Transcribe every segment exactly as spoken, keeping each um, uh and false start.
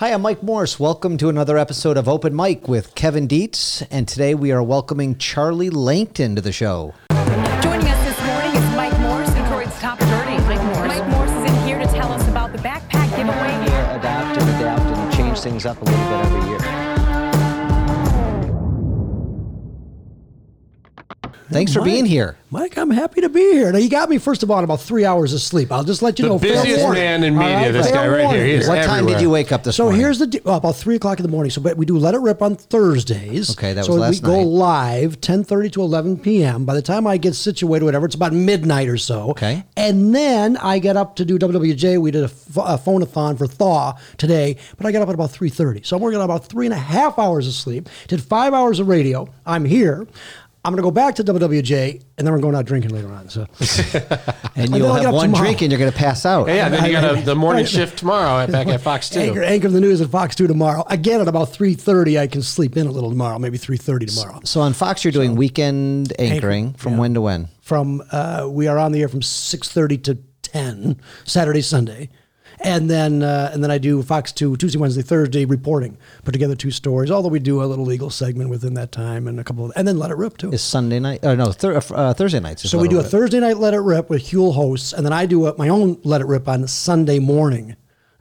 Hi, I'm Mike Morse. Welcome to another episode of Open Mic with Kevin Dietz, and today we are welcoming Charlie Langton to the show. Joining us this morning is Mike Morse, Detroit's top attorney. Mike Morse. Mike Morse is in here to tell us about the backpack giveaway. Here, adapt and adapt and change things up a little bit every year. Thanks for Mike, being here. Mike, I'm happy to be here. Now, you got me, first of all, about three hours of sleep. I'll just let you the know. The busiest man in media, right, this guy right morning. Here. He's what everywhere. Time did you wake up this so morning? So here's the deal. Oh, about three o'clock in the morning. So we do Let It Rip on Thursdays. Okay, that was so last night. So we go live ten thirty to eleven p.m. By the time I get situated, whatever, it's about midnight or so. Okay. And then I get up to do W W J. We did a, f- a phone-a-thon for Thaw today, but I got up at about three thirty. So I'm working on about three and a half hours of sleep. Did five hours of radio. I'm here. I'm going to go back to W W J, and then we're going out drinking later on. So, And you'll have one tomorrow. drink, and you're going to pass out. Yeah, yeah then I, you got I, a, the morning I, shift tomorrow at, back at Fox Two. Anchor, anchor the news at Fox Two tomorrow. Again, at about three thirty, I can sleep in a little tomorrow, maybe three thirty tomorrow. So on Fox, you're doing so, weekend anchoring anchor, from yeah. when to when? From uh, we are on the air from six thirty to ten, Saturday, Sunday. And then uh, and then I do Fox Two, Tuesday, Wednesday, Thursday reporting. Put together two stories, although we do a little legal segment within that time and a couple of, and then Let It Rip too. It's Sunday night, or no, thir- uh, Thursday nights. So we do a Thursday night Let It Rip with Huel hosts, and then I do a, my own Let It Rip on Sunday morning,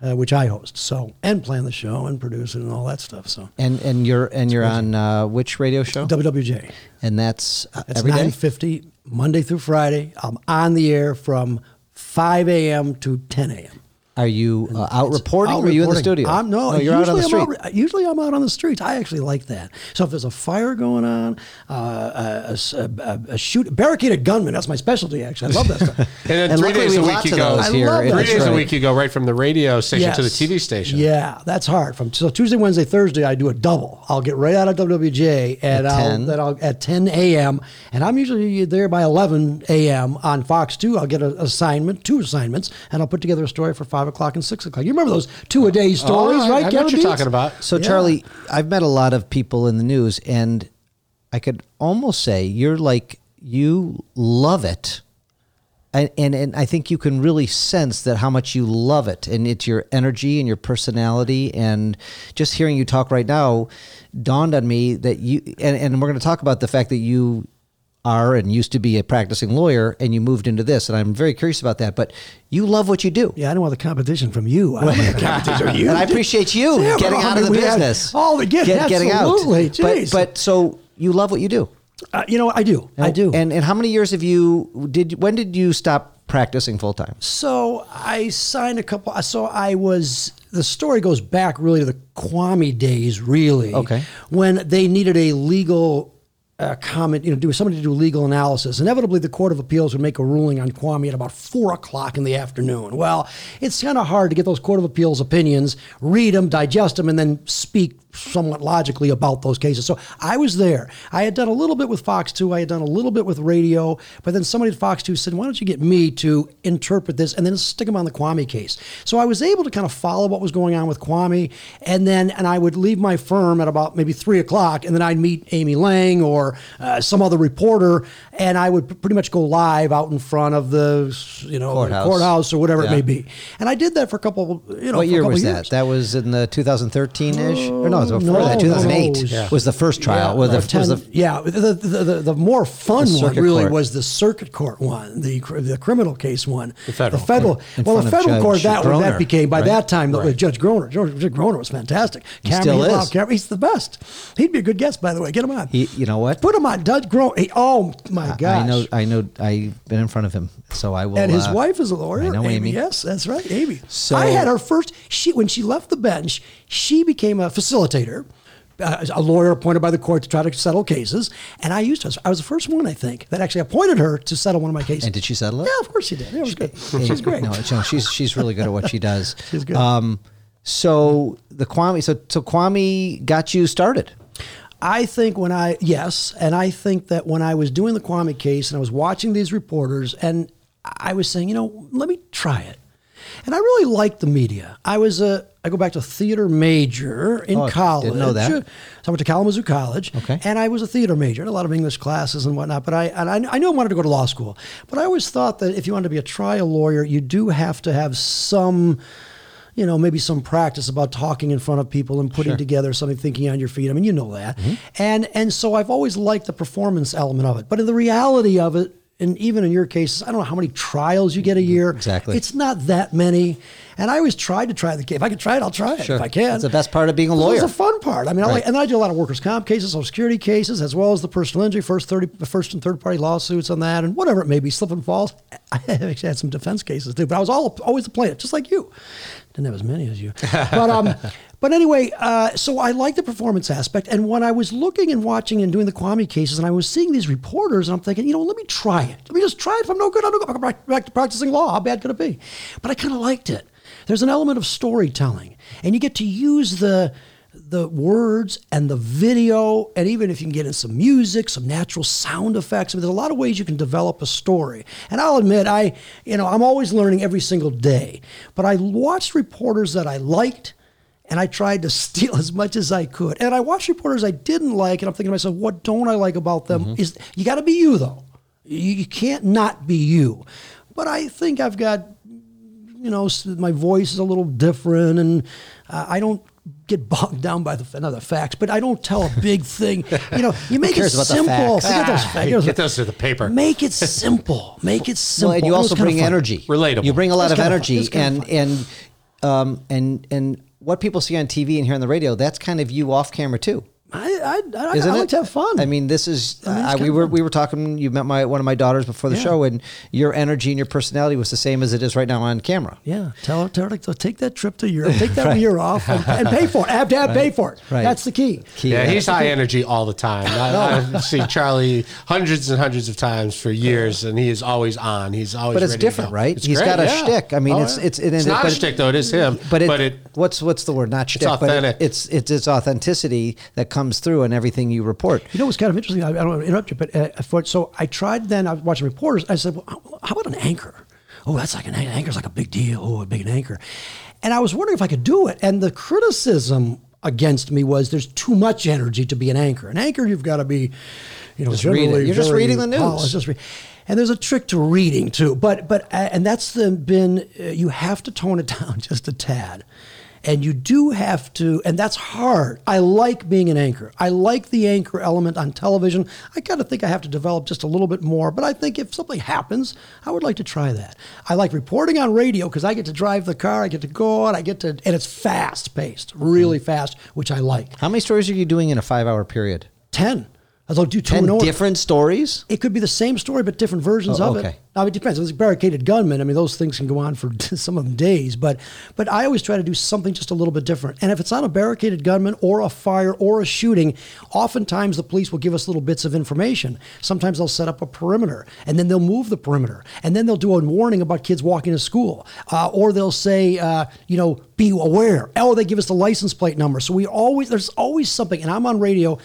uh, which I host. So and plan the show and produce it and all that stuff. So and and you're and you're on uh, which radio show? W W J. And that's uh, that's every nine fifty Monday through Friday. I'm on the air from five a.m. to ten a.m. Are you uh, out reporting out or are you reporting. in the studio? I'm, no, no, you're out on the street. I'm out, usually I'm out on the streets. I actually like that. So if there's a fire going on, uh, a, a, a shoot, barricade a gunman, that's my specialty actually. I love that stuff. and then and three days a week you go. Here, I love three days right. a week you go right from the radio station yes. to the T V station. Yeah, that's hard. From So Tuesday, Wednesday, Thursday, I do a double. I'll get right out of W W J at, at, I'll, ten. I'll, at ten a.m. And I'm usually there by eleven a.m. on Fox Two. I'll get an assignment, two assignments, and I'll put together a story for five o'clock and six o'clock. You remember those two a day stories, oh, right? I know what you're talking about. So, yeah. Charlie, I've met a lot of people in the news, and I could almost say you're like you love it, and and, and I think you can really sense that how much you love it, and it's your energy and your personality, and just hearing you talk right now dawned on me that you. And, and we're going to talk about the fact that you are and used to be a practicing lawyer, and you moved into this, and I'm very curious about that, but you love what you do. Yeah, I don't want the competition from you. I don't want the competition from you. And I appreciate you yeah, getting out I mean, of the business. All the get, get, getting out. Absolutely, but, but so you love what you do. Uh, you know, I do. And, I do. And and how many years have you, did? when did you stop practicing full-time? So I signed a couple, so I was, the story goes back really to the Kwame days, really. Okay. When they needed a legal Uh, comment, you know, do somebody to do legal analysis. Inevitably, the Court of Appeals would make a ruling on Kwame at about four o'clock in the afternoon. Well, it's kind of hard to get those Court of Appeals opinions, read them, digest them, and then speak somewhat logically about those cases. So I was there. I had done a little bit with Fox Two. I had done a little bit with radio, but then somebody at Fox Two said, why don't you get me to interpret this and then stick them on the Kwame case? So I was able to kind of follow what was going on with Kwame, and then, and I would leave my firm at about maybe three o'clock, and then I'd meet Amy Lang or uh, some other reporter, and I would pretty much go live out in front of the, you know, courthouse, courthouse or whatever yeah. it may be. And I did that for a couple, you know, what year was years. that? That was in the twenty thirteen-ish? Or no, before no, that, two thousand eight no. was the first trial. Yeah, the, ten, was the, yeah the, the, the, the more fun the one really court. was the circuit court one, the the criminal case one. The federal. The federal in well, the federal court, that Groner, that became, by right? that time, right. the, Judge Groner. Judge Groner was fantastic. He Cameron, still is. Wow, he's the best. He'd be a good guest, by the way. Get him on. He, you know what? Put him on. Judge Groner. He, oh, my gosh. I know, I know. I've been in front of him, so I will. And his uh, wife is a lawyer. I know Amy. Amy. Yes, that's right, Amy. So, I had her first, she when she left the bench, she became a facilitator. Uh, a lawyer appointed by the court to try to settle cases, and I used her. I was the first one, I think, that actually appointed her to settle one of my cases. And did she settle it? Yeah, of course she did. Yeah, it was she, good. Hey, she's great. No, she's she's really good at what she does. She's good. Um, so the Kwame, so so Kwame got you started. I think when I yes, and I think that when I was doing the Kwame case and I was watching these reporters, and I was saying, you know, let me try it. And I really liked the media. I was a, I go back to theater major in oh, college. Didn't know that. So I went to Kalamazoo College, okay. and I was a theater major. I had a lot of English classes and whatnot, but I, and I, I knew I wanted to go to law school. But I always thought that if you wanted to be a trial lawyer, you do have to have some, you know, maybe some practice about talking in front of people and putting sure. together something, thinking on your feet. I mean, you know that. Mm-hmm. And and so I've always liked the performance element of it. But in the reality of it, and even in your cases, I don't know how many trials you get a year. Exactly. It's not that many. And I always tried to try the case. If I can try it, I'll try it sure. if I can. That's the best part of being a lawyer. It's the fun part. I mean, right. I like, and I do a lot of workers' comp cases, social security cases, as well as the personal injury, first thirty, first and third party lawsuits on that, and whatever it may be, slip and falls. I actually had some defense cases too, but I was all, always the plaintiff, just like you. Didn't have as many as you. But um, but anyway, uh, so I like the performance aspect. And when I was looking and watching and doing the Kwame cases, and I was seeing these reporters, and I'm thinking, you know, let me try it. Let me just try it. If I'm no good, I'll go back to practicing law. How bad could it be? But I kind of liked it. There's an element of storytelling, and you get to use the the words and the video, and even if you can get in some music, some natural sound effects. I mean, there's a lot of ways you can develop a story. And I'll admit, I you know I'm always learning every single day. But I watched reporters that I liked, and I tried to steal as much as I could. And I watched reporters I didn't like, and I'm thinking to myself, what don't I like about them? Mm-hmm. Is you got to be you though. You, you can't not be you. But I think I've got. You know, my voice is a little different, and uh, I don't get bogged down by the, not the facts, but I don't tell a big thing. You know, you make it simple. Forget those facts. Get those to the paper. Make it simple. Make it simple. Well, and you also bring energy. Relatable. You bring a lot of energy, and and um and and what people see on T V and hear on the radio, that's kind of you off camera too. I I, I, I like it? to have fun. I mean, this is I mean, uh, we were fun. we were talking. You met my one of my daughters before the yeah. show, and your energy and your personality was the same as it is right now on camera. Yeah, tell her, tell her to take that trip to Europe, take that right. year off, and, and pay for it. Have to have right. pay for it. Right. That's the key. key yeah, he's high key. energy all the time. I, I've seen Charlie hundreds and hundreds of times for years, and he is always on. He's always. But it's ready different, to go. right? It's he's great. got a yeah. shtick. I mean, oh, it's, yeah. it's it's it's not it, a shtick though. It is him. But it, but it what's what's the word? Not shtick. It's authentic. It's it's it's authenticity that comes through in everything you report. You know what's kind of interesting? I, I don't want to interrupt you, but uh, for, so I tried then, I was watching reporters, I said, well, how about an anchor? Oh, that's like an anchor's like a big deal. Oh, a big anchor. And I was wondering if I could do it. And the criticism against me was there's too much energy to be an anchor. An anchor, you've got to be, you know, just generally. You're just reading the news. Oh, it's just re- And there's a trick to reading too. But, but uh, and that's the, been, uh, you have to tone it down just a tad. And you do have to, and that's hard. I like being an anchor. I like the anchor element on television. I kind of think I have to develop just a little bit more, but I think if something happens, I would like to try that. I like reporting on radio because I get to drive the car, I get to go out, I get to, and it's fast paced, really fast, which I like. How many stories are you doing in a five hour period? ten. I'll do two and different stories? It could be the same story, but different versions oh, of okay. it. Now, it depends. It's barricaded gunmen. I mean, those things can go on for some of them days. But but I always try to do something just a little bit different. And if it's not a barricaded gunman or a fire or a shooting, oftentimes the police will give us little bits of information. Sometimes they'll set up a perimeter, and then they'll move the perimeter. And then they'll do a warning about kids walking to school. Uh, or they'll say, uh, you know, be aware. Or they give us the license plate number. So we always there's always something. And I'm on radio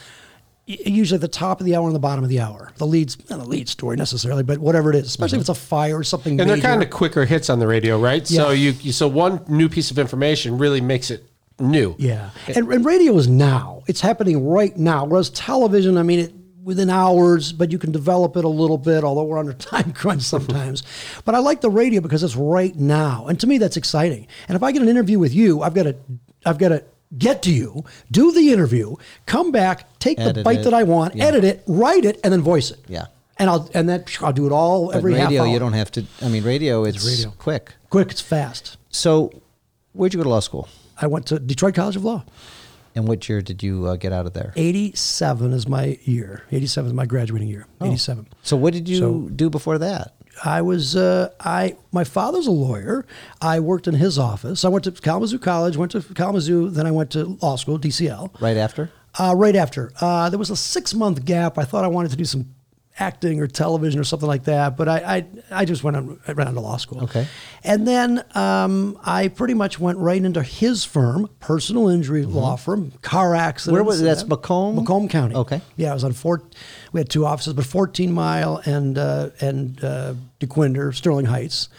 usually at the top of the hour and the bottom of the hour. The lead's, not the lead story necessarily, but whatever it is, especially mm-hmm. if it's a fire or something And major. They're kind of quicker hits on the radio, right? Yeah. So you, you, so one new piece of information really makes it new. Yeah, and, and radio is now. It's happening right now. Whereas television, I mean, it, within hours, but you can develop it a little bit, although we're under time crunch sometimes. But I like the radio because it's right now. And to me, that's exciting. And if I get an interview with you, I've got to, I've got to, get to you, do the interview, come back, take edit the bite it. that I want, yeah. edit it, write it, and then voice it. Yeah, and I'll and then I'll do it all but every radio, half hour. Radio, you don't have to. I mean, radio it's, it's radio. quick, quick, it's fast. So, where'd you go to law school? I went to Detroit College of Law. And what year did you uh, get out of there? eighty-seven is my year. eighty-seven is my graduating year. Oh. eighty-seven. So, what did you so, do before that? I was, uh, I, my father's a lawyer. I worked in his office. I went to Kalamazoo College, went to Kalamazoo, then I went to law school, D C L. Right after? Uh, right after. Uh, there was a six month gap. I thought I wanted to do some acting or television or something like that, but I, I, I just went on, I ran into law school. Okay. And then um, I pretty much went right into his firm, personal injury mm-hmm. law firm, car accidents. Where was it? That's Macomb? Macomb County. Okay. Yeah, I was on Fort. We had two offices, but fourteen Mile and uh, and uh, DeQuinder, Sterling Heights.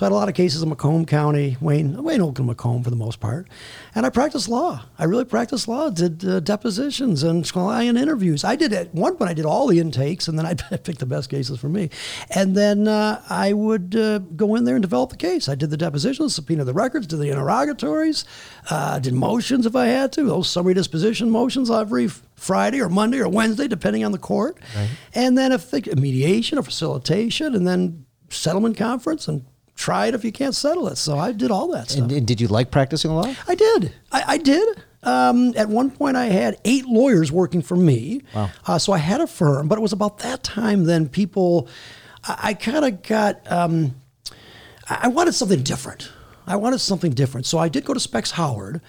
So I had a lot of cases in Macomb County, Wayne, Wayne, Oakland, Macomb for the most part. And I practiced law. I really practiced law, did uh, depositions and client interviews. I did at one point, I did all the intakes, and then I picked the best cases for me. And then uh, I would uh, go in there and develop the case. I did the depositions, subpoena the records, did the interrogatories, uh, did motions if I had to, those summary disposition motions every Friday or Monday or Wednesday, depending on the court. Right. And then if they, mediation or facilitation, and then settlement conference, and try it if you can't settle it. So I did all that stuff. And did you like practicing law? I did. I, I did. Um, at one point, I had eight lawyers working for me. Wow. Uh, so I had a firm, but it was about that time then people, I, I kind of got, um, I, I wanted something different. I wanted something different. So I did go to Specs Howard,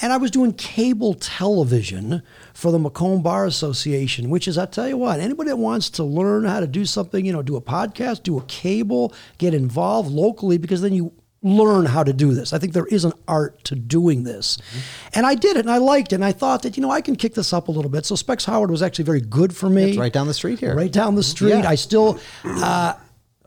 and I was doing cable television for the Macomb Bar Association, which is, I tell you what, anybody that wants to learn how to do something, you know, do a podcast, do a cable, get involved locally, because then you learn how to do this. I think there is an art to doing this. Mm-hmm. And I did it, and I liked it, and I thought that, you know, I can kick this up a little bit. So Specs Howard was actually very good for me. It's right down the street here. Right down the street. Yeah. I still... Uh,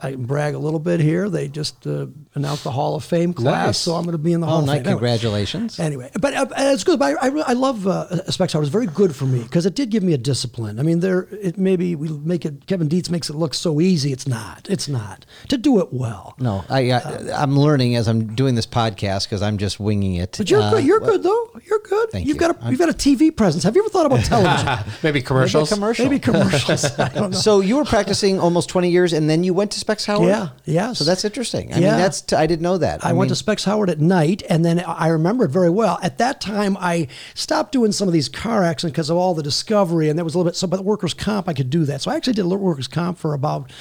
I can brag a little bit here. They just uh, announced the Hall of Fame class, nice. So I'm going to be in the Hall oh, of nice. Fame. Anyway. Congratulations. Anyway, but uh, it's good. But I, I, I love uh, Specs Howard. It's very good for me because it did give me a discipline. I mean, there it maybe we make it. Kevin Dietz makes it look so easy. It's not. It's not to do it well. No, I, I uh, I'm learning as I'm doing this podcast because I'm just winging it. But you're uh, good. You're well, good though. You're good. Thank you've you. Got a I'm, you've got a T V presence. Have you ever thought about television? Maybe commercials. Maybe commercials. Maybe commercials. I don't know. So you were practicing almost twenty years, and then you went to Specs Howard? Yeah, yeah. So that's interesting. I yeah. mean, that's t- I didn't know that. I, I mean, went to Specs Howard at night, and then I remember it very well. At that time, I stopped doing some of these car accidents because of all the discovery, and there was a little bit. So, but workers' comp, I could do that. So I actually did a little workers' comp for about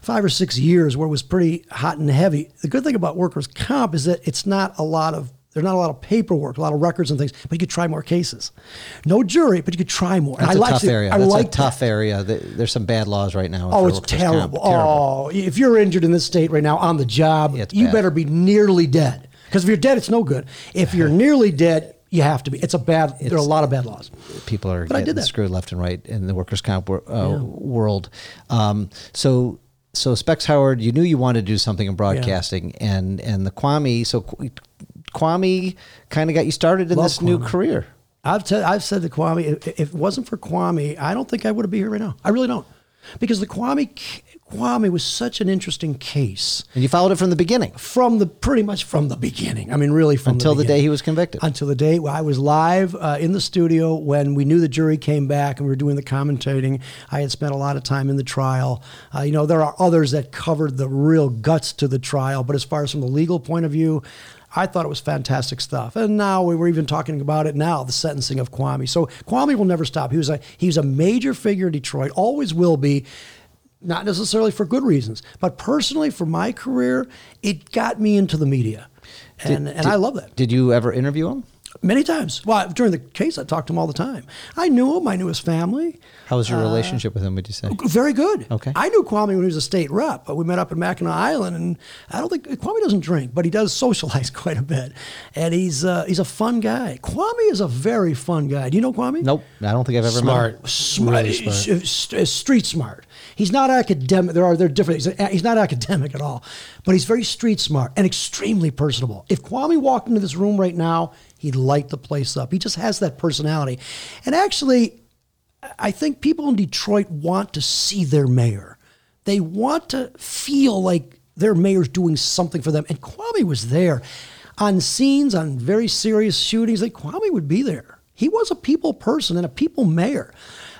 five or six years, where it was pretty hot and heavy. The good thing about workers' comp is that it's not a lot of. There's not a lot of paperwork, a lot of records and things, but you could try more cases. No jury, but you could try more. That's I a tough the, area. I That's a tough that. area. There's some bad laws right now. Oh, it's terrible. terrible. Oh, if you're injured in this state right now on the job, it's you bad. better be nearly dead. Because if you're dead, it's no good. If you're nearly dead, you have to be. It's a bad, it's, there are a lot of bad laws. People are but getting screwed left and right in the workers' comp uh, yeah. world. Um, so... So Specs Howard, you knew you wanted to do something in broadcasting, yeah. and and the Kwame, so Kwame kind of got you started in Love this Kwame. new career. I've t- I've said to Kwame, if, if it wasn't for Kwame, I don't think I would have been here right now. I really don't, because the Kwame Kwame was such an interesting case. And you followed it from the beginning, from the pretty much from the beginning. I mean, really from until the, the day he was convicted, until the day I was live uh, in the studio when we knew the jury came back and we were doing the commentating. I had spent a lot of time in the trial. Uh, you know, there are others that covered the real guts to the trial, but as far as from the legal point of view, I thought it was fantastic stuff. And now we were even talking about it now, the sentencing of Kwame. So Kwame will never stop. He was a he was a major figure in Detroit, always will be, not necessarily for good reasons, but personally for my career, it got me into the media. And did, and did, I love that. Did you ever interview him? Many times. Well, during the case, I talked to him all the time. I knew him. I knew his family. How was your uh, relationship with him, would you say? Very good. Okay. I knew Kwame when he was a state rep. We met up in Mackinac Island, and I don't think, Kwame doesn't drink, but he does socialize quite a bit. And he's uh, he's a fun guy. Kwame is a very fun guy. Do you know Kwame? Nope. I don't think I've ever smart. met him. Smart. Really smart. Street smart. He's not academic. There are they're different. He's, he's not academic at all, but he's very street smart and extremely personable. If Kwame walked into this room right now, he'd light the place up. He just has that personality. And actually, I think people in Detroit want to see their mayor. They want to feel like their mayor's doing something for them. And Kwame was there on scenes, on very serious shootings. Like Kwame would be there. He was a people person and a people mayor.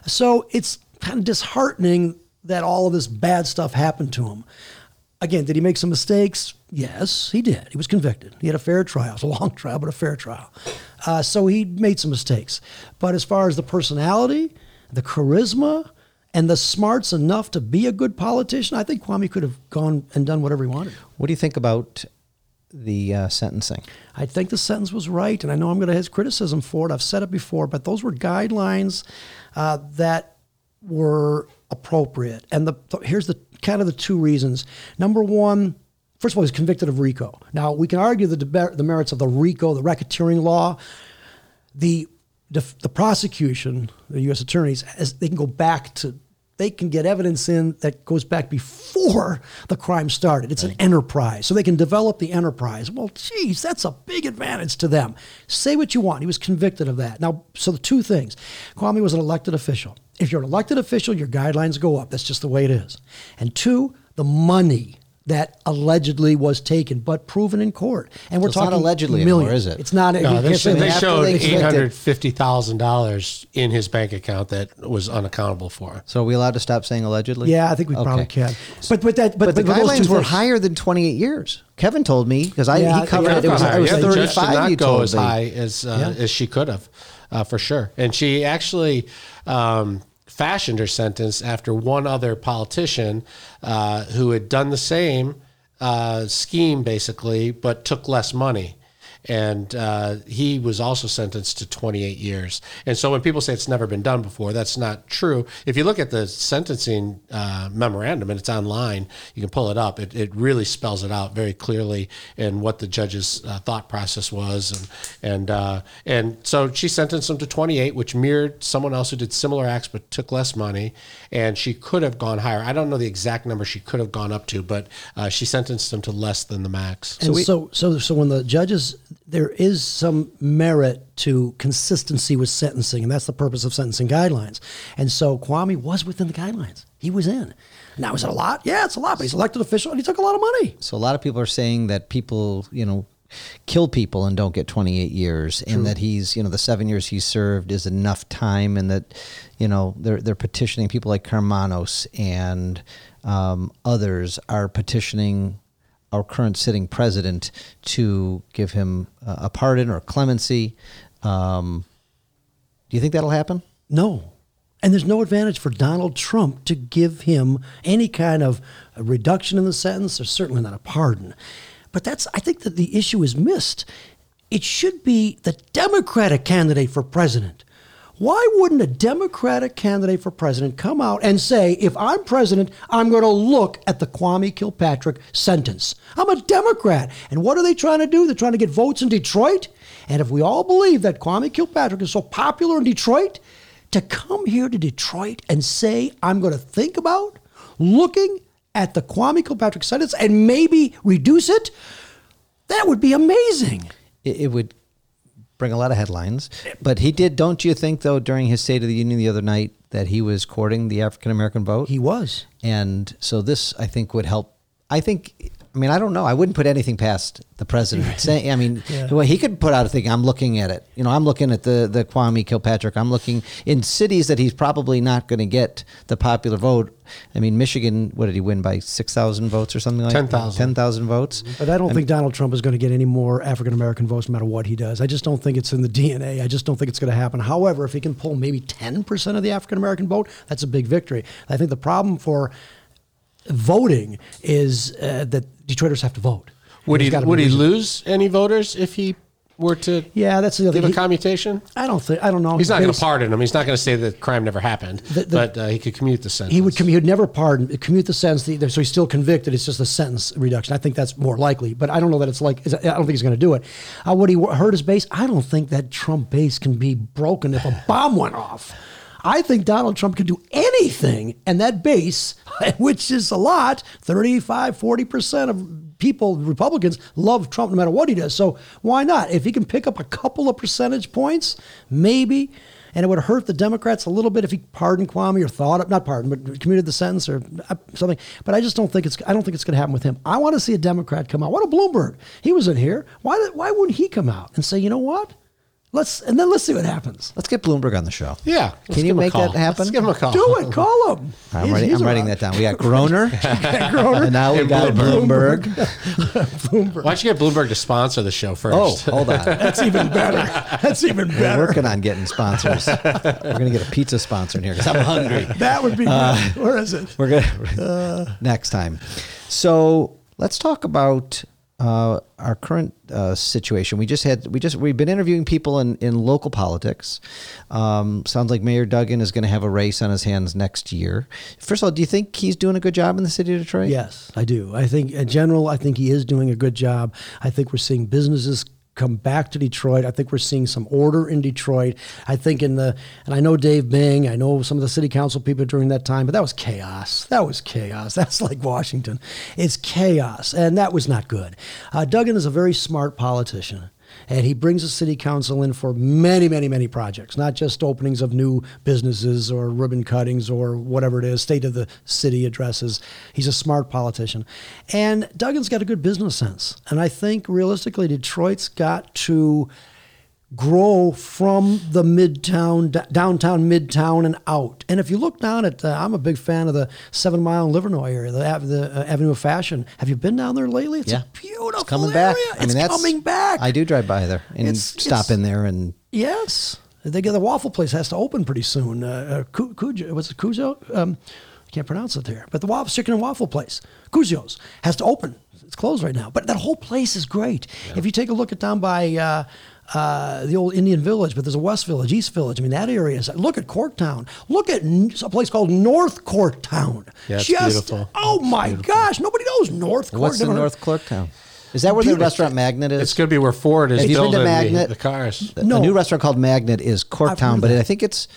So it's kind of disheartening that all of this bad stuff happened to him. Again, did he make some mistakes? Yes, he did. He was convicted. He had a fair trial. It was a long trial, but a fair trial. Uh, so he made some mistakes. But as far as the personality, the charisma, and the smarts enough to be a good politician, I think Kwame could have gone and done whatever he wanted. What do you think about the uh, sentencing? I think the sentence was right, and I know I'm going to have criticism for it. I've said it before, but those were guidelines uh, that were appropriate. And the here's the kind of the two reasons. Number one, first of all, he's convicted of RICO. Now, we can argue the deber- the merits of the RICO, the racketeering law. The the, the prosecution, the U S attorneys, as they can go back to they can get evidence in that goes back before the crime started. It's an enterprise. So they can develop the enterprise. Well, geez, that's a big advantage to them. Say what you want. He was convicted of that. Now, so the two things. Kwame was an elected official. If you're an elected official, your guidelines go up. That's just the way it is. And two, the money that allegedly was taken, but proven in court. And we're so talking not allegedly million. Anymore, is it? It's not. No, they, should, they showed they eight hundred fifty thousand dollars in his bank account that was unaccountable for. So are we allowed to stop saying allegedly? Yeah, I think we okay. probably can. But but that but, but, but the guidelines were things. higher than twenty-eight years. Kevin told me because I yeah, he covered it. It was, it was yeah, thirty-five. The judge did not you go told as me. high as uh, yeah. as she could have, uh, for sure. And she actually. Um, fashioned her sentence after one other politician uh, who had done the same uh, scheme, basically, but took less money. And uh, he was also sentenced to twenty-eight years. And so when people say it's never been done before, that's not true. If you look at the sentencing uh, memorandum, and it's online, you can pull it up. It, it really spells it out very clearly and what the judge's uh, thought process was. And and uh, and so she sentenced him to twenty-eight, which mirrored someone else who did similar acts but took less money. And she could have gone higher. I don't know the exact number she could have gone up to, but uh, she sentenced him to less than the max. And so, we, so, so, so when the judges... There is some merit to consistency with sentencing, and that's the purpose of sentencing guidelines. And so Kwame was within the guidelines. He was in. Now, is it a lot? Yeah, it's a lot, but he's an elected official, and he took a lot of money. So a lot of people are saying that people, you know, kill people and don't get twenty-eight years. True. And that he's, you know, the seven years he served is enough time, and that, you know, they're, they're petitioning people like Karmanos and um, others are petitioning our current sitting president to give him uh, a pardon or clemency. Um, do you think that'll happen? No. And there's no advantage for Donald Trump to give him any kind of a reduction in the sentence, or certainly not a pardon. But that's, I think that the issue is missed. It should be the Democratic candidate for president. Why wouldn't a Democratic candidate for president come out and say, if I'm president, I'm going to look at the Kwame Kilpatrick sentence? I'm a Democrat. And what are they trying to do? They're trying to get votes in Detroit. And if we all believe that Kwame Kilpatrick is so popular in Detroit, to come here to Detroit and say, I'm going to think about looking at the Kwame Kilpatrick sentence and maybe reduce it, that would be amazing. It, it would bring a lot of headlines. But he did, don't you think, though, during his State of the Union the other night, that he was courting the African-American vote? He was. And so this, I think, would help. I think, I mean, I don't know. I wouldn't put anything past the president saying, I mean, yeah. he could put out a thing, I'm looking at it. You know, I'm looking at the, the Kwame Kilpatrick. I'm looking in cities that he's probably not going to get the popular vote. I mean, Michigan, what did he win by six thousand votes or something like that? ten thousand. ten thousand votes. But I don't I think mean, Donald Trump is going to get any more African-American votes no matter what he does. I just don't think it's in the D N A. I just don't think it's going to happen. However, if he can pull maybe ten percent of the African-American vote, that's a big victory. I think the problem for voting is uh, that Detroiters have to vote. Would he would he lose any voters if he were to yeah, that's the give he, a commutation? I don't think, I don't know. He's not going to pardon him. He's not going to say that crime never happened, the, the, but uh, he could commute the sentence. He would, he would never pardon, commute the sentence, the, so he's still convicted. It's just a sentence reduction. I think that's more likely, but I don't know that it's like, I don't think he's going to do it. Uh, would he hurt his base? I don't think that Trump base can be broken if a bomb went off. I think Donald Trump could do anything, and that base, which is a lot, thirty-five, forty percent of people, Republicans, love Trump no matter what he does. So why not? If he can pick up a couple of percentage points, maybe, and it would hurt the Democrats a little bit if he pardoned Kwame or thought of, not pardoned, but commuted the sentence or something. But I just don't think it's, I don't think it's going to happen with him. I want to see a Democrat come out. What a Bloomberg. He was in here. Why, why wouldn't he come out and say, you know what? Let's and then let's see what happens. Let's get Bloomberg on the show. Yeah. Can you make that happen? Let's give him a call. Do it. Call him. I'm, he's, writing, he's I'm writing that down. We got Groner. Groner. And now we got Bloomberg. Bloomberg. Bloomberg. Why don't you get Bloomberg to sponsor the show first? Oh, hold on. That's even better. That's even better. We're working on getting sponsors. We're going to get a pizza sponsor in here because I'm hungry. That would be uh, good. Where is it? We're going to. Uh, next time. So let's talk about. Uh, our current uh, situation. We just had, we just, we've been interviewing people in, in local politics. Um, sounds like Mayor Duggan is going to have a race on his hands next year. First of all, do you think he's doing a good job in the city of Detroit? Yes, I do. I think in general, I think he is doing a good job. I think we're seeing businesses come back to Detroit. I think we're seeing some order in Detroit. I think in the, and I know Dave Bing, I know some of the city council people during that time, but that was chaos. That was chaos. That's like Washington. It's chaos. And that was not good. Uh, Duggan is a very smart politician. And he brings the city council in for many, many, many projects, not just openings of new businesses or ribbon cuttings or whatever it is, state of the city addresses. He's a smart politician. And Duggan's got a good business sense. And I think realistically, Detroit's got to grow from the midtown, d- downtown, midtown, and out. And if you look down at, uh, I'm a big fan of the Seven Mile and Livernois area, the, the uh, Avenue of Fashion. Have you been down there lately? It's yeah. a beautiful it's coming area. Back. I it's mean, that's, coming back. I do drive by there and it's, stop it's, in there and yes, they get the waffle place has to open pretty soon. Uh, uh, Cujo, what's it, Cujo? Um, I can't pronounce it there. But the waffle, chicken and waffle place, Cujo's, has to open. It's closed right now. But that whole place is great. Yeah. If you take a look at down by. Uh, Uh, the old Indian Village, but there's a West Village, East Village. I mean, that area is, look at Corktown. Look at n- a place called North Corktown. Yeah, it's Just, beautiful. Oh, it's my beautiful. gosh. Nobody knows North Corktown. What's the North Corktown? Is that where beautiful. the restaurant Magnet is? It's going to be where Ford is building the, the cars. The, no. A new restaurant called Magnet is Corktown, but it, I think it's,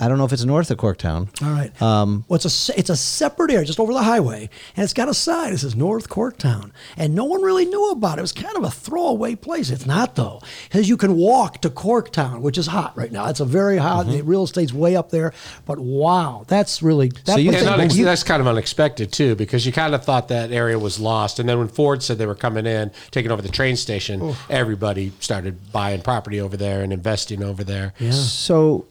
I don't know if it's north of Corktown. All right. Um, well, it's a, it's a separate area just over the highway, and it's got a sign. It says North Corktown, and no one really knew about it. It was kind of a throwaway place. It's not, though, because you can walk to Corktown, which is hot right now. It's a very hot. Mm-hmm. The real estate's way up there, but wow, that's really... That so you think, unex- you, that's kind of unexpected, too, because you kind of thought that area was lost, and then when Ford said they were coming in, taking over the train station, oof. everybody started buying property over there and investing over there. Yeah. So...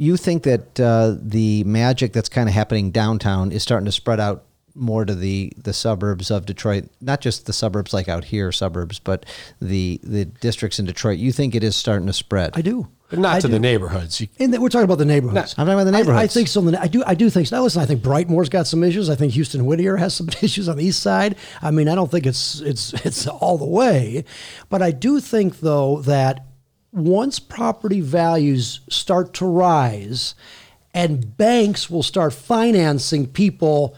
You think that uh, the magic that's kind of happening downtown is starting to spread out more to the, the suburbs of Detroit, not just the suburbs like out here suburbs, but the the districts in Detroit. You think it is starting to spread? I do. But not I to do. the neighborhoods. You, and the, we're talking about the neighborhoods. Not, I'm talking about the neighborhoods. I, I think so. I do. I do think so. Now, listen, I think Brightmoor's got some issues. I think Houston Whittier has some issues on the east side. I mean, I don't think it's it's it's all the way, but I do think though that. Once property values start to rise and banks will start financing people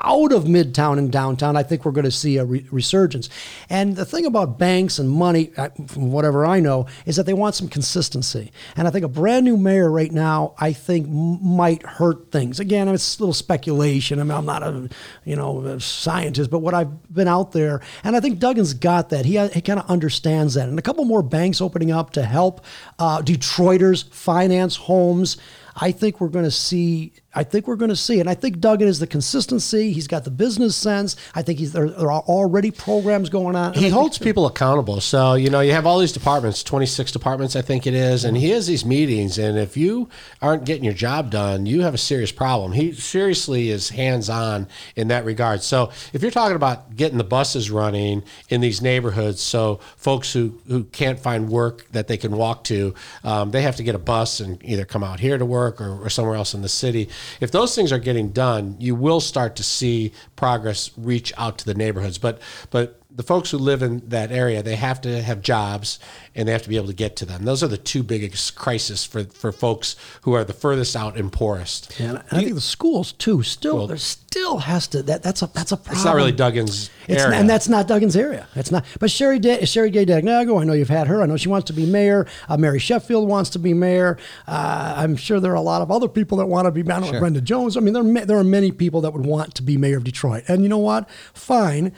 out of midtown and downtown, I think we're going to see a re- resurgence. And the thing about banks and money, from whatever I know, is that they want some consistency. And I think a brand new mayor right now, I think might hurt things. Again, it's a little speculation. I mean, I'm not a, you know, a scientist, but what I've been out there, and I think Duggan's got that. He, he kind of understands that. And a couple more banks opening up to help uh, Detroiters finance homes. I think we're going to see, I think we're going to see, and I think Duggan is the consistency. He's got the business sense. I think he's, there, there are already programs going on. He holds people accountable. So, you know, you have all these departments, twenty-six departments, I think it is, and he has these meetings, and if you aren't getting your job done, you have a serious problem. He seriously is hands-on in that regard. So if you're talking about getting the buses running in these neighborhoods, so folks who, who can't find work that they can walk to, um, they have to get a bus and either come out here to work, Or, or somewhere else in the city. If those things are getting done, you will start to see progress reach out to the neighborhoods. But but the folks who live in that area, they have to have jobs and they have to be able to get to them. Those are the two biggest crises for, for folks who are the furthest out and poorest. Yeah, and I think the schools too. Still, well, there still has to that that's a that's a problem. It's not really Duggan's it's area, not, and that's not Duggan's area. It's not. But Sherry De- Sherry Gay-Dagnogo, I know you've had her. I know she wants to be mayor. Uh, Mary Sheffield wants to be mayor. Uh, I'm sure there are a lot of other people that want to be mayor. Sure. Like Brenda Jones. I mean, there are, there are many people that would want to be mayor of Detroit. And you know what? Fine.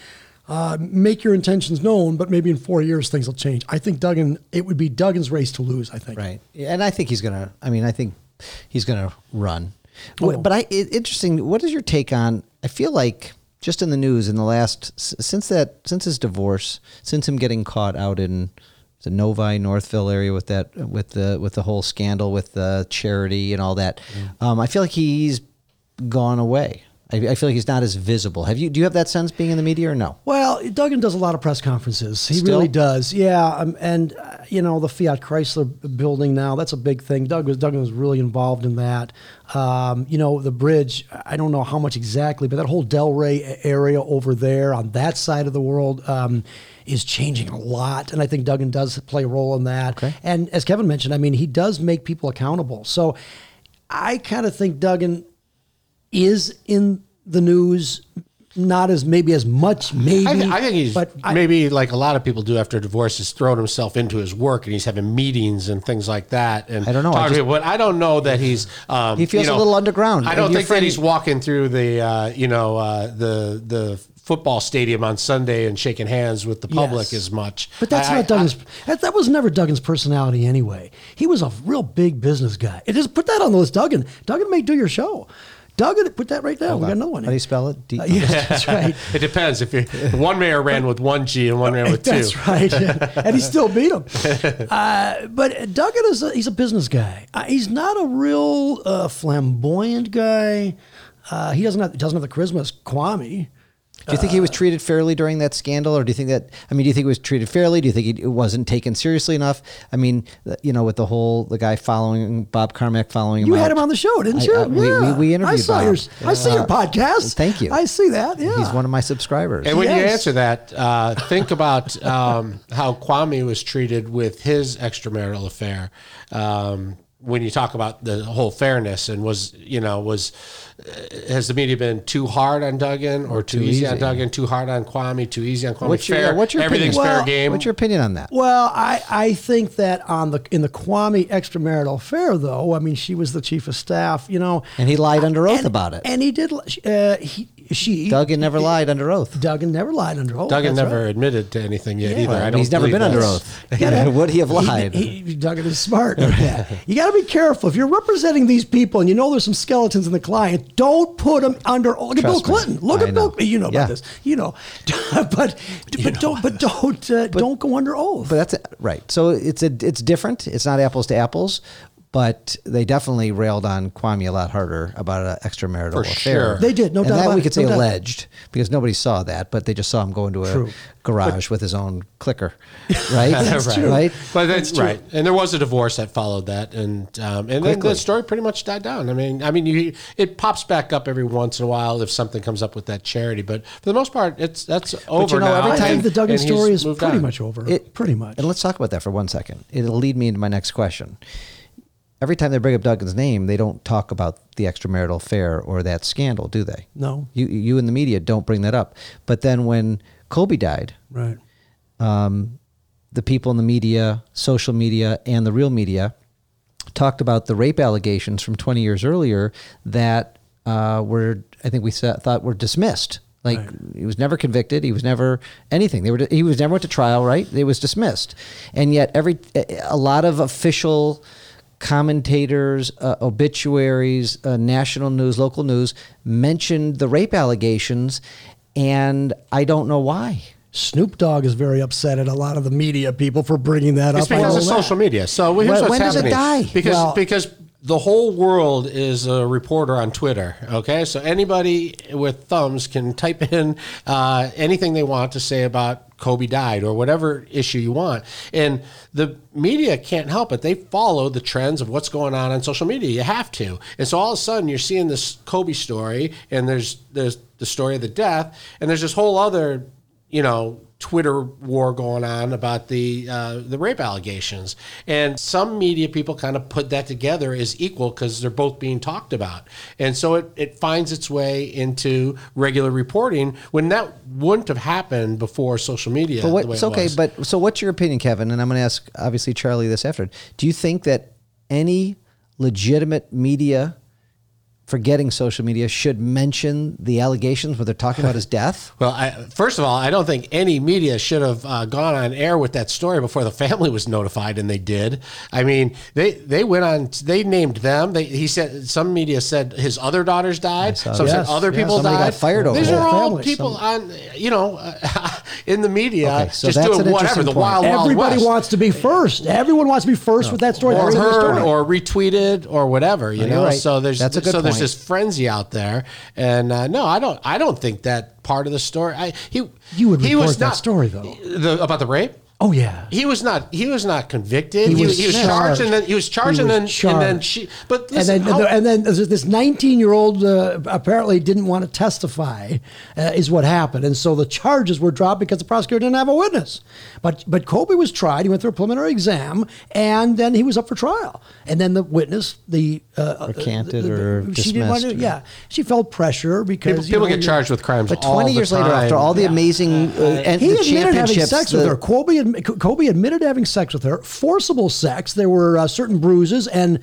Uh, make your intentions known, but maybe in four years things will change. I think Duggan, it would be Duggan's race to lose, I think. Right. And I think he's going to, I mean, I think he's going to run. Oh. But I, it, interesting, what is your take on, I feel like just in the news in the last, since that, since his divorce, since him getting caught out in the Novi, Northville area with that, with the, with the whole scandal with the charity and all that, mm. um, I feel like he's gone away. I feel like he's not as visible. Have you? Do you have that sense being in the media or no? Well, Duggan does a lot of press conferences. He Still? really does. Yeah, um, and uh, you know the Fiat Chrysler building now. That's a big thing. Doug was Duggan was really involved in that. Um, you know, the bridge, I don't know how much exactly, but that whole Delray area over there on that side of the world um, is changing a lot. And I think Duggan does play a role in that. Okay. And as Kevin mentioned, I mean, he does make people accountable. So I kind of think Duggan is in the news not as maybe as much, maybe. I, th- I think he's, but maybe I, like a lot of people do after a divorce, is thrown himself into his work, and he's having meetings and things like that. And I don't know. I just, but I don't know that he's. Um, he feels you know, a little underground. I don't think friend, that he's walking through the, uh, you know, uh, the the football stadium on Sunday and shaking hands with the public yes. as much. But that's I, not I, Duggan's. I, that was never Duggan's personality anyway. He was a real big business guy. It is, put that on the list, Duggan. Duggan may do your show. Duggan, put that right down. We got another one. How do you spell it? D- uh, yeah, that's right. It depends. If you, one mayor ran with one G and one ran with two. That's right. And he still beat him. Uh, but Duggan is a, he's a business guy. Uh, he's not a real uh, flamboyant guy. Uh, he doesn't have, doesn't have the charisma as Kwame. Do you think he was treated fairly during that scandal, or do you think that? I mean, do you think he was treated fairly? Do you think it wasn't taken seriously enough? I mean, you know, with the whole the guy following Bob Carmack following him. You out. had him on the show, didn't I, you? I, yeah, we, we, we interviewed. I saw Bob. Your, yeah. I see your podcast. Thank you. I see that. Yeah, he's one of my subscribers. And when yes. you answer that, uh, think about um, how Kwame was treated with his extramarital affair. Um, when you talk about the whole fairness and was, you know, was, uh, has the media been too hard on Duggan or too, too easy on Duggan, too hard on Kwame, too easy on Kwame? What's fair, your, what's your everything's opinion? Fair well, game. What's your opinion on that? Well, I, I think that on the, in the Kwame extramarital affair though, I mean, she was the chief of staff, you know, and he lied under oath and, about it. And he did, uh, he, She Duggan never lied under oath. Duggan never lied under oath. Duggan never right. admitted to anything yet yeah. either. I don't He's never been that's... under oath. Yeah. Would he have lied? He, he, Duggan is smart. You got to be careful. If you're representing these people and you know there's some skeletons in the client, don't put them under oath. Look Trust at Bill me. Clinton. Look I at know. Bill. You know yeah. about this. You know, but but you know don't but don't uh, but, don't go under oath. But that's a, right. So it's a it's different. It's not apples to apples. But they definitely railed on Kwame a lot harder about an extramarital For affair. Sure. They did, no and doubt. And that we could it, say no alleged doubt. Because nobody saw that, but they just saw him go into a true. garage but, with his own clicker, right? That's right. True. Right? But that's, that's right. True. And there was a divorce that followed that, and um, and Quickly. then the story pretty much died down. I mean, I mean, you, it pops back up every once in a while if something comes up with that charity, but for the most part, it's that's over but you know, now. I think the Duggan story is pretty on. much over. It, pretty much. And let's talk about that for one second. It'll lead me into my next question. Every time they bring up Duggan's name, they don't talk about the extramarital affair or that scandal, do they? No. You you and the media don't bring that up. But then when Kobe died, right, um, the people in the media, social media, and the real media talked about the rape allegations from twenty years earlier that uh, were, I think we thought were dismissed. Like right. he was never convicted. He was never anything. They were. He was never went to trial, right? It was dismissed. And yet every a lot of official... commentators, uh, obituaries, uh, national news, local news mentioned the rape allegations, and I don't know why. Snoop Dogg is very upset at a lot of the media people for bringing that it's up. It's because of that. social media. So here's when, what's when happening. Does it die? Because well, because the whole world is a reporter on Twitter, okay? So anybody with thumbs can type in uh, anything they want to say about Kobe died or whatever issue you want. And the media can't help it. They follow the trends of what's going on on social media. You have to. And so all of a sudden you're seeing this Kobe story, and there's there's the story of the death, and there's this whole other, you know, Twitter war going on about the uh, the rape allegations. And some media people kind of put that together as equal because they're both being talked about. And so it, it finds its way into regular reporting when that wouldn't have happened before social media. But what, the way it's it okay, was. But so what's your opinion, Kevin? And I'm going to ask, obviously, Charlie this after. Do you think that any legitimate media... forgetting social media should mention the allegations when they're talking about his death? Well, I, first of all, I don't think any media should have uh, gone on air with that story before the family was notified, and they did. I mean, they, they went on, they named them. They, he said, some media said his other daughters died. Some yes. said other yeah, people died. Got fired over These are all family, people some... on, you know, uh, in the media, okay, so just doing whatever, the wild, wild west. Everybody wants to be first. Everyone wants to be first no. with that story. Or that's heard, story. or retweeted, or whatever, you no, know? Right. So there's, that's a good so there's this frenzy out there, and uh, no, I don't. I don't think that part of the story. I, he you would he report was that not, story though the, about the rape. Oh yeah, he was not. He was not convicted. He was, he was charged. charged, and then he was charged, he was and then charged. and then she. But listen, and then, how, and then this nineteen-year-old uh, apparently didn't want to testify, uh, is what happened, and so the charges were dropped because the prosecutor didn't have a witness. But but Kobe was tried. He went through a preliminary exam, and then he was up for trial. And then the witness, the uh, recanted the, the, or she dismissed. Didn't want to, yeah, she felt pressure because people, people know, get charged with crimes. But all twenty the years time. later, after all the yeah. amazing, uh, and he the admitted having sex the, with her. Kobe. Kobe admitted to having sex with her, forcible sex. There were uh, certain bruises and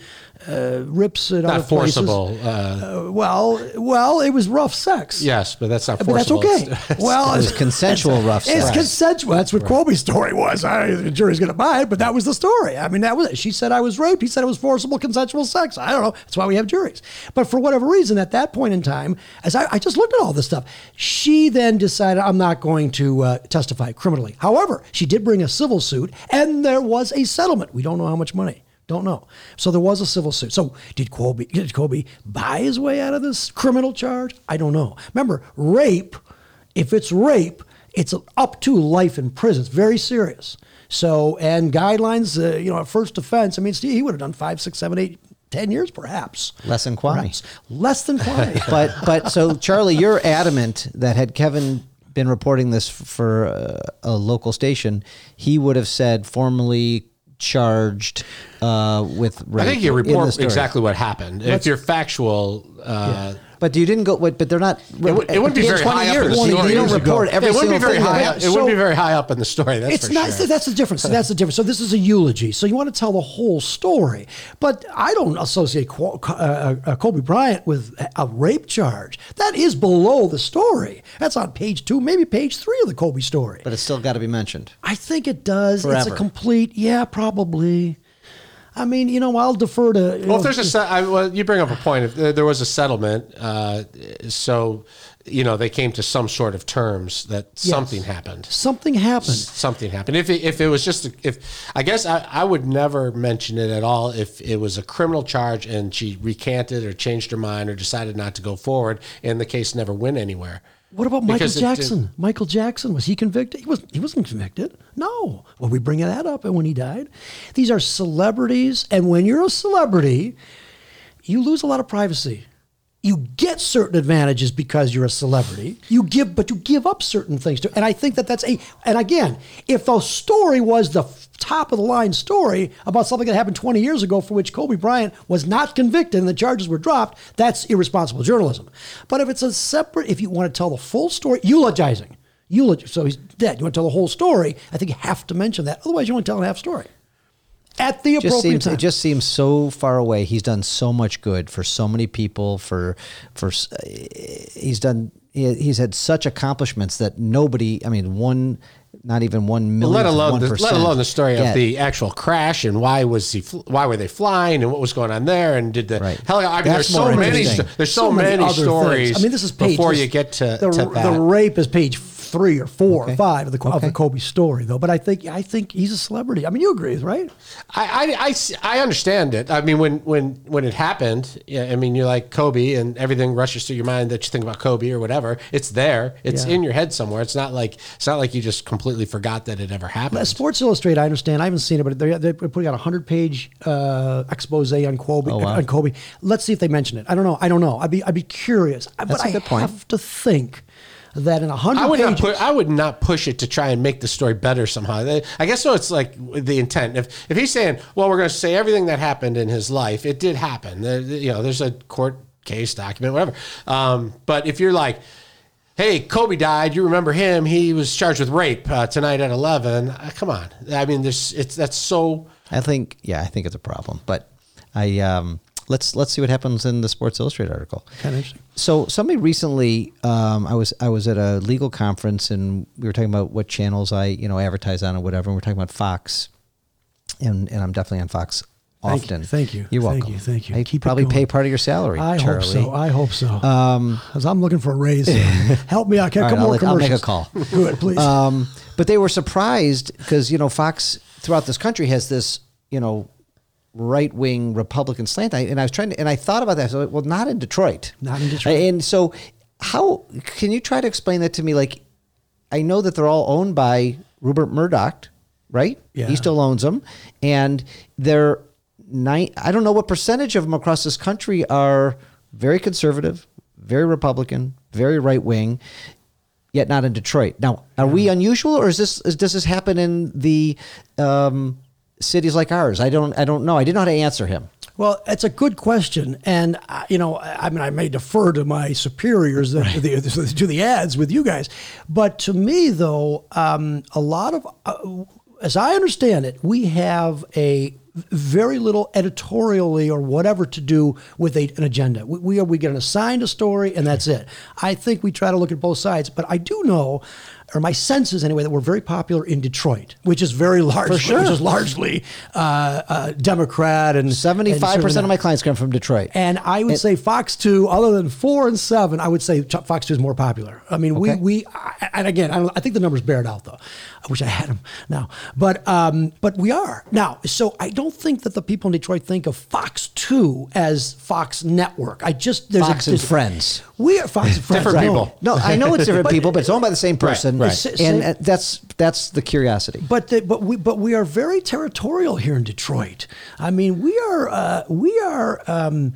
uh, rips at not other places. Not forcible. Uh, uh, well, well, it was rough sex. Yes, but that's not forcible. But that's okay. It's, it's, well, it was consensual it's, rough sex. It's right. consensual. That's what right. Kobe's story was. I, the jury's going to buy it, but that was the story. I mean, that was it. She said I was raped. He said it was forcible consensual sex. I don't know. That's why we have juries. But for whatever reason, at that point in time, as I, I just looked at all this stuff, she then decided I'm not going to uh, testify criminally. However, she did bring a civil suit, and there was a settlement. We don't know how much money. Don't know. So there was a civil suit. So did Kobe, did Kobe buy his way out of this criminal charge? I don't know. Remember, rape, if it's rape, it's up to life in prison. It's very serious. So, and guidelines, uh, you know, at first offense, I mean, he would have done five, six, seven, eight, ten years, perhaps. Less than Kwame. Perhaps. Less than Kwame. but, but so, Charlie, you're adamant that had Kevin been reporting this for a, a local station, he would have said formally charged uh, with rape. I think you report exactly what happened. Let's, if you're factual. Uh, yeah. But you didn't go, but they're not. It, w- it wouldn't be very high up in the story. They don't report every single thing. It wouldn't be very high up in the story. That's it's for not, sure. So that's the difference. So that's the difference. So this is a eulogy. So you want to tell the whole story. But I don't associate Qu- uh, Kobe Bryant with a rape charge. That is below the story. That's on page two, maybe page three of the Kobe story. But it's still got to be mentioned. I think it does. Forever. It's a complete, yeah, probably. I mean, you know, I'll defer to. Well, know, if there's a, se- I, well, you bring up a point. If there was a settlement, uh, so you know they came to some sort of terms that yes. something happened. Something happened. S- something happened. If it, if it was just a, if I guess I, I would never mention it at all if it was a criminal charge and she recanted or changed her mind or decided not to go forward and the case never went anywhere. What about Michael because Jackson? It, it, Michael Jackson, was he convicted? He wasn't, he wasn't convicted. No. Well, we bring that up and when he died. These are celebrities. And when you're a celebrity, you lose a lot of privacy. You get certain advantages because you're a celebrity. You give, but you give up certain things. To, and I think that that's a, and again, if the story was the f- top of the line story about something that happened twenty years ago for which Kobe Bryant was not convicted and the charges were dropped, that's irresponsible journalism. But if it's a separate, if you want to tell the full story, eulogizing, eulog, so he's dead. You want to tell the whole story. I think you have to mention that. Otherwise you're only telling half story. At the appropriate seems, time. It just seems so far away. He's done so much good for so many people. For for uh, he's done. He, he's had such accomplishments that nobody. I mean, one, not even one million. Well, let alone the, let alone the story yet. Of the actual crash and why was he? Why were they flying and what was going on there? And did the right. hell? I mean, there's so many. There's so, so many, many stories. Things. I mean, this is page, before this, you get to the, to that. The rape is page three or four okay. or five of the, okay. of the Kobe story, though. But I think I think he's a celebrity. I mean, you agree, right? I, I, I, I understand it. I mean, when, when, when it happened, yeah, I mean, you're like Kobe and everything rushes through your mind that you think about Kobe or whatever. It's there. It's yeah. in your head somewhere. It's not like it's not like you just completely forgot that it ever happened. Sports Illustrated, I understand. I haven't seen it, but they're, they're putting out a one hundred page uh, expose on Kobe. Oh, wow. On Kobe. Let's see if they mention it. I don't know. I don't know. I'd be, I'd be curious. That's but a good I point. have to think. That in a hundred, I would pages, not. Pu- I would not push it to try and make the story better somehow. I guess so. It's like the intent. If if he's saying, "Well, we're going to say everything that happened in his life," it did happen. There, you know, there's a court case document, whatever. Um, but if you're like, "Hey, Kobe died. You remember him? He was charged with rape uh, tonight at eleven." Uh, come on. I mean, there's it's that's so. I think yeah, I think it's a problem. But I um, let's let's see what happens in the Sports Illustrated article. Kind of interesting. So somebody recently, um, I was I was at a legal conference and we were talking about what channels I you know advertise on or whatever. And we're talking about Fox, and and I'm definitely on Fox often. Thank you. Thank you. You're welcome. Thank you. Thank you. I Keep probably pay part of your salary. I Charlie. hope so. I hope so. Um, because I'm looking for a raise. Help me out. Come right, on, I'll, like, I'll make a call. Good, please. Um, but they were surprised because you know Fox throughout this country has this you know. right wing Republican slant, and I was trying to, and I thought about that. So, well, not in Detroit, not in Detroit. And so, how can you try to explain that to me? Like, I know that they're all owned by Rupert Murdoch, right? Yeah. He still owns them. And they're nine, I don't know what percentage of them across this country are very conservative, very Republican, very right-wing, yet not in Detroit. Now, are we unusual, or is this is, does this happen in the um, cities like ours? I don't I don't know. I didn't know how to answer him. Well, it's a good question, and uh, you know, I mean, I may defer to my superiors right. the, the, to the ads with you guys, but to me, though, um, a lot of, uh, as I understand it, we have a very little editorially or whatever to do with a, an agenda. We we, are, we get assigned a story, and that's it. I think we try to look at both sides, but I do know, or my sense is anyway, that we're very popular in Detroit, which is very largely, sure. which is largely uh, uh, Democrat. And seventy-five percent of my clients come from Detroit. And I would it, say Fox Two, other than four and seven, I would say Fox Two is more popular. I mean, okay. we, we, and again, I, don't, I think the numbers bear it out though. I wish I had them now, but, um, but we are now. So I don't think that the people in Detroit think of Fox Two as Fox Network. I just, there's Fox a, there's, and Friends. We are Fox and Friends. Different right? people. No, I know it's different but, people, but it's owned by the same person. Right. Right. And, and that's that's the curiosity. But the, but we but we are very territorial here in Detroit. I mean, we are uh, we are um,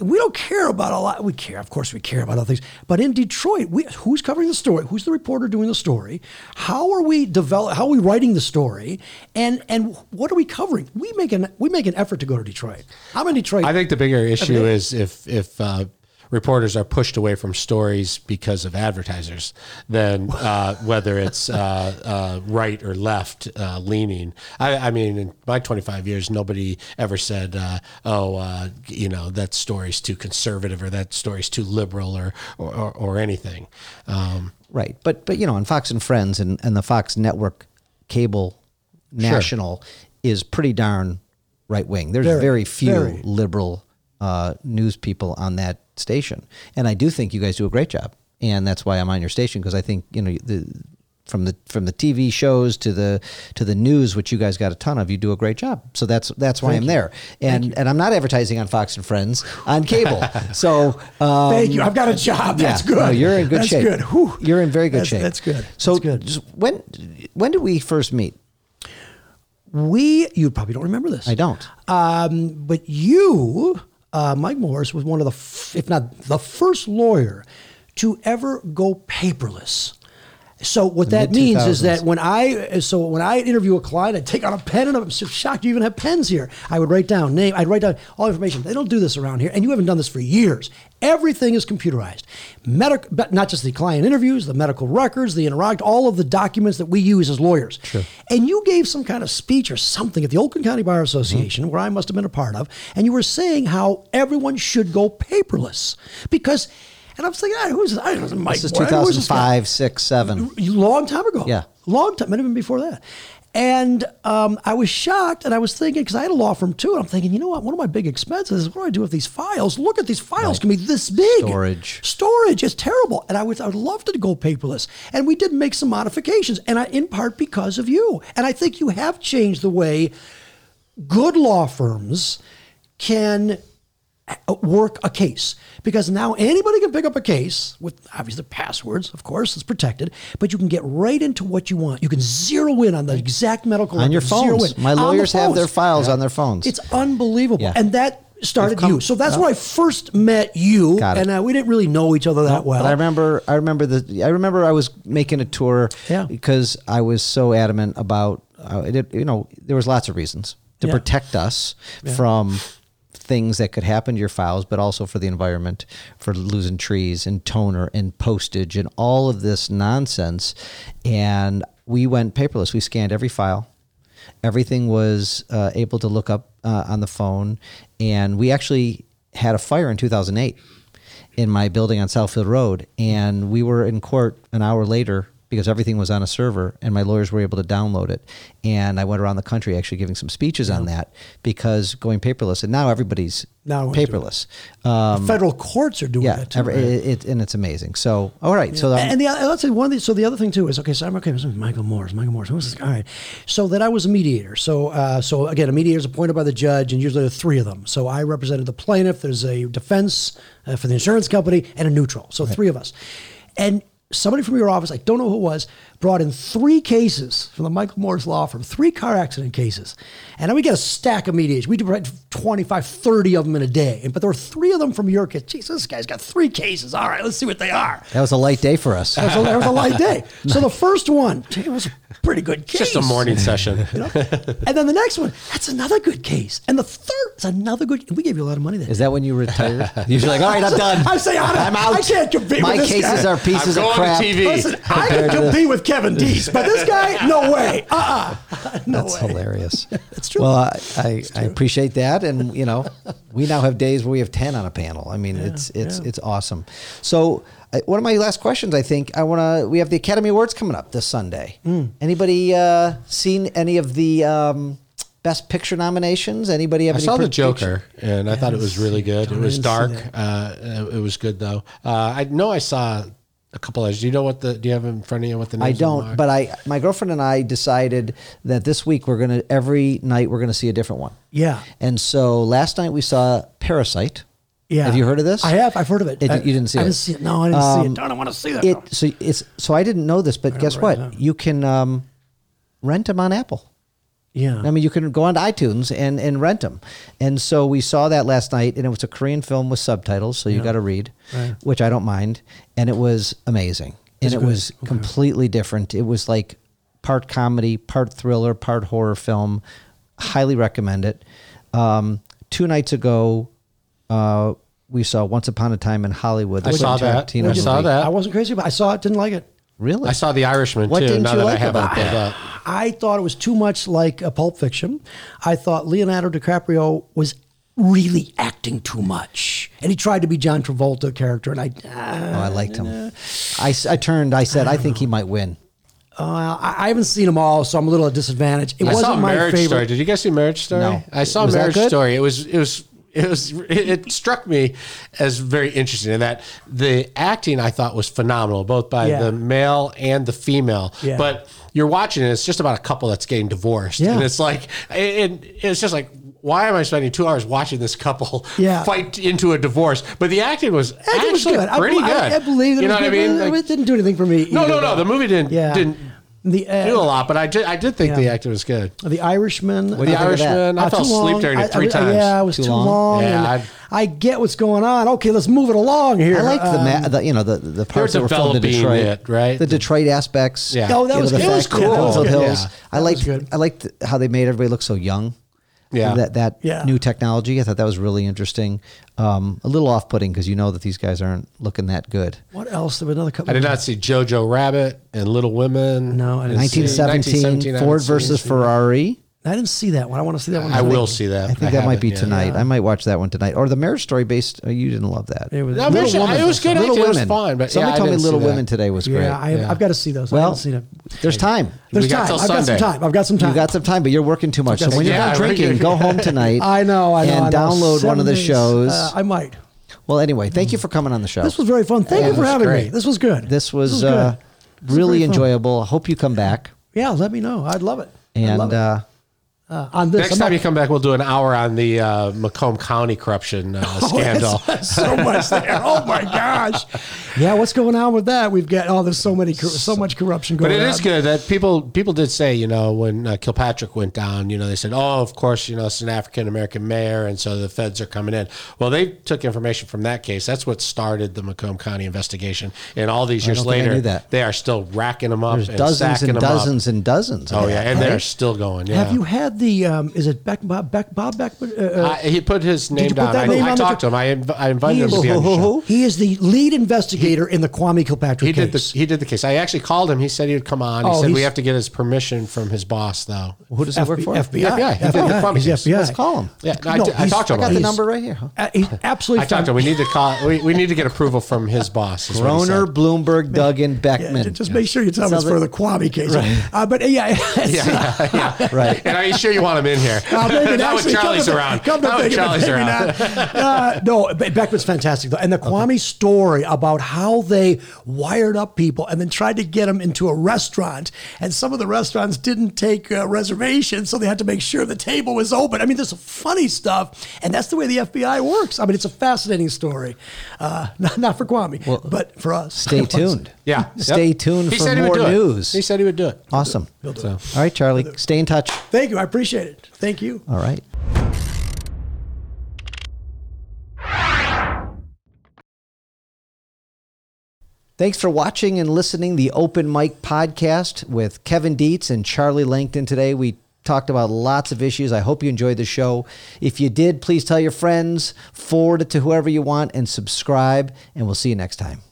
we don't care about a lot. We care, of course, we care about other things. But in Detroit, we who's covering the story? Who's the reporter doing the story? How are we develop? How are we writing the story? And and what are we covering? We make an we make an effort to go to Detroit. I'm in Detroit. I think the bigger issue I mean, is if if. Uh, reporters are pushed away from stories because of advertisers than uh, whether it's uh, uh, right or left uh, leaning. I, I mean, in my twenty-five years, nobody ever said, uh, oh, uh, you know, that story's too conservative or that story's too liberal or, or, or, or anything. Um, right. But, but you know, on Fox and Friends and, and the Fox Network cable national sure. is pretty darn right wing. There's very, very few very. liberal uh, news people on that station, and I do think you guys do a great job, and that's why I'm on your station, because I think, you know, the from the from the T V shows to the to the news, which you guys got a ton of, you do a great job. So that's that's why thank I'm you. there, and and I'm not advertising on Fox and Friends on cable. So um, thank you. I've got a job. That's yeah, good. No, you're in good that's shape. That's good. Whew. You're in very good that's, shape. That's good. So that's good. Just, when when did we first meet? We you probably don't remember this. I don't. Um, but you. Uh, Mike Morse was one of the, f- if not the first lawyer to ever go paperless. So what the that mid-two thousands. Means is that when I, so when I interview a client, I take out a pen, and I'm so shocked you even have pens here. I would write down name, I'd write down all information. They don't do this around here, and you haven't done this for years. Everything is computerized. Medic, but not just the client interviews, the medical records, the interrog, all of the documents that we use as lawyers. Sure. And you gave some kind of speech or something at the Oakland County Bar Association, mm-hmm. where I must have been a part of, and you were saying how everyone should go paperless because. And I'm thinking, hey, who's this? I don't know, Mike. This is two thousand five, this six, seven. Long time ago. Yeah. Long time, maybe even before that. And um, I was shocked, and I was thinking, because I had a law firm too, and I'm thinking, you know what, one of my big expenses is what do I do with these files? Look at these files, right. Can be this big. Storage. Storage is terrible. And I would I would love to go paperless. And we did make some modifications, and I, in part because of you. And I think you have changed the way good law firms can work a case, because now anybody can pick up a case with obviously passwords, of course, it's protected, but you can get right into what you want. You can zero in on the exact medical on your phones. My lawyers have their files on their phones. It's unbelievable. Yeah. And that started you. So that's where I first met you, and uh, we didn't really know each other that well. But I remember I remember the I remember I was making a tour yeah. because I was so adamant about uh, it, you know, there was lots of reasons to yeah. protect us yeah. from things that could happen to your files, but also for the environment, for losing trees and toner and postage and all of this nonsense. And we went paperless. We scanned every file. Everything was uh, able to look up uh, on the phone. And we actually had a fire in two thousand eight in my building on Southfield Road. And we were in court an hour later because everything was on a server, and my lawyers were able to download it. And I went around the country actually giving some speeches yeah. on that, because going paperless, and now everybody's now paperless. Um, federal courts are doing yeah, that too. Every, right? it, it, and it's amazing. So, all right. Yeah. So um, and the, let's say one of the, so the other thing too is, okay, so I'm okay. Michael Morse, Michael Morse, who's this? All right. So that I was a mediator. So, uh, so again, a mediator is appointed by the judge, and usually there are three of them. So I represented the plaintiff, there's a defense uh, for the insurance company, and a neutral. So right. three of us. And somebody from your office, I don't know who it was, brought in three cases from the Michael Morse law firm, three car accident cases. And then we get a stack of mediation. We did twenty-five, thirty of them in a day. But there were three of them from your case. Jeez, this guy's got three cases. All right, let's see what they are. That was a light day for us. That was a, that was a light day. So the first one, it was a pretty good case. Just a morning session. You know? And then the next one, that's another good case. And the third is another good. We gave you a lot of money then. Is that when you retired? You're like, all right, I'm done. I say, I'm out. I can't compete My with this cases guy. Are pieces I'm going of crap. To T V. Listen, I can compete with Kevin Dietz, but this guy, no way. Uh-uh. No That's way. That's hilarious. It's true. Well, I, I, true. I appreciate that. And, you know, we now have days where we have ten on a panel. I mean, yeah, it's it's yeah. it's awesome. So I, one of my last questions, I think, I want to, we have the Academy Awards coming up this Sunday. Mm. Anybody uh, seen any of the um, Best Picture nominations? Anybody have I any saw the Joker, picture? And I yes. thought it was really good. Don't it was dark. Uh, it was good, though. Uh, I know I saw... A couple of, do you know what the, do you have in front of you what the names I don't, are? But I, my girlfriend and I decided that this week we're going to, every night we're going to see a different one. Yeah. And so last night we saw Parasite. Yeah. Have you heard of this? I have. I've heard of it. it I, you didn't see I it? I didn't see it. No, I didn't um, see it. Don't, I want to see that. It, so it's, so I didn't know this, but guess what? It, you can um, rent them on Apple. Yeah. I mean, you can go on to iTunes and, and rent them. And so we saw that last night, and it was a Korean film with subtitles, so you yeah. got to read, right. which I don't mind. And it was amazing. And That's it good. was okay. completely different. It was like part comedy, part thriller, part horror film. Highly recommend it. Um, two nights ago, uh, we saw Once Upon a Time in Hollywood. I saw that. I saw that. I wasn't crazy about it. I saw it, didn't like it. Really? I saw The Irishman, what too, didn't now you that like I have it pulled up. I thought it was too much like a Pulp Fiction. I thought Leonardo DiCaprio was really acting too much. And he tried to be John Travolta character, and I... Uh, oh, I liked him. Uh, I, I turned, I said, I, I think know. he might win. Uh, I haven't seen them all, so I'm a little at a disadvantage. It I wasn't saw my Marriage favorite. Story. Did you guys see Marriage Story? No. I saw was Marriage Story. It was... It was It was. It struck me as very interesting in that the acting I thought was phenomenal, both by yeah. the male and the female. Yeah. But you're watching it; it's just about a couple that's getting divorced, yeah. and it's like, and it's just like, why am I spending two hours watching this couple yeah. fight into a divorce? But the acting was acting actually was good. pretty I, good. I, I believe it. You know what I mean? Like, it didn't do anything for me. No, no, no. Though. The movie didn't. Yeah. didn't The, uh, do a lot, but I did. I did think yeah. the actor was good. The Irishman. Well, the I Irishman. I uh, fell asleep during it three I, I, times. Yeah, it was too, too long. long yeah, I get what's going on. Okay, let's move it along here. I like um, the, ma- the you know the the parts that were filmed in Detroit, it, right? The Detroit aspects. Yeah, oh, that you was know, the it was cool. Hills yeah, hills. Yeah. I liked I liked how they made everybody look so young. Yeah, that that yeah. new technology. I thought that was really interesting. Um, a little off-putting because you know that these guys aren't looking that good. What else? There was another couple. I did not see Jojo Rabbit and Little Women. No, I didn't nineteen seventeen Ford versus Ferrari. I didn't see that one. I want to see that one. I, I will think, see that. I think I that might be yeah. tonight. Yeah. I might watch that one tonight. Or the Marriage Story based. Oh, you didn't love that. It was, no, Little sure, Women. It was good. Little Women. It was fun. But somebody yeah, told me Little Women that. today was yeah, great. I have, yeah, I've got to see those. Well, I haven't seen it. There's time. There's we time. Got I've got some time. I've got some time. You got some time, but you're working too much. So when you're yeah, not drinking, go home tonight. I know. I know. And I know. download Seven one of the shows. Uh, I might. Well, anyway, thank you for coming on the show. This was very fun. Thank you for having me. This was good. This was really enjoyable. I hope you come back. Yeah, let me know. I'd love it. And uh Uh, on this. Next I'm time not, you come back, we'll do an hour on the uh, Macomb County corruption uh, oh, scandal. So much there! Oh my gosh! Yeah, what's going on with that? We've got oh, there's so many, so, so much corruption going on. But it on. is good that people people did say, you know, when uh, Kilpatrick went down, you know, they said, oh, of course, you know, it's an African American mayor, and so the feds are coming in. Well, they took information from that case. That's what started the Macomb County investigation, and all these years later, they are still racking them up. There's and dozens and dozens up. and dozens. Oh yeah, and right? they're still going. Yeah. Have you had the um, is it Beck, Bob Beck, Bob Beckman? Uh, uh, he put his name down. I, name I, I talked to him. I, inv- I invited he, him to be on the show. He is the lead investigator he, in the Kwame Kilpatrick he case. Did the, he did the case. I actually called him. He said he would come on. He oh, said we have to get his permission from his boss, though. Who does he F- work for? F B I. F B I. F B I. F B I. He's F B I. Let's call him. Yeah, no, I, t- I talked to him. I got the number right here. Huh? Uh, he's absolutely. I talked to him. We need to call. We, we need to get approval from his boss. Groner, Bloomberg, Duggan, Beckman. Just make sure you tell us for the Kwame case. But yeah, yeah, right. And I. You want him in here? Uh, maybe not with Charlie's come to, around. Come to think of it, maybe not. Uh, no, Beckman's fantastic, though. And the Kwame okay. story about how they wired up people and then tried to get them into a restaurant. And some of the restaurants didn't take uh, reservations, so they had to make sure the table was open. I mean, there's some funny stuff, and that's the way the F B I works. I mean, it's a fascinating story. Uh, not, not for Kwame, well, but for us. Stay tuned. Yeah. Stay yep. tuned he for more news. He said he would do it. Awesome. He'll do it. He'll do it. All right, Charlie, stay in touch. Thank you. I appreciate it. Thank you. All right. Thanks for watching and listening the Open Mic Podcast with Kevin Dietz and Charlie Langton today. We talked about lots of issues. I hope you enjoyed the show. If you did, please tell your friends, forward it to whoever you want, and subscribe, and we'll see you next time.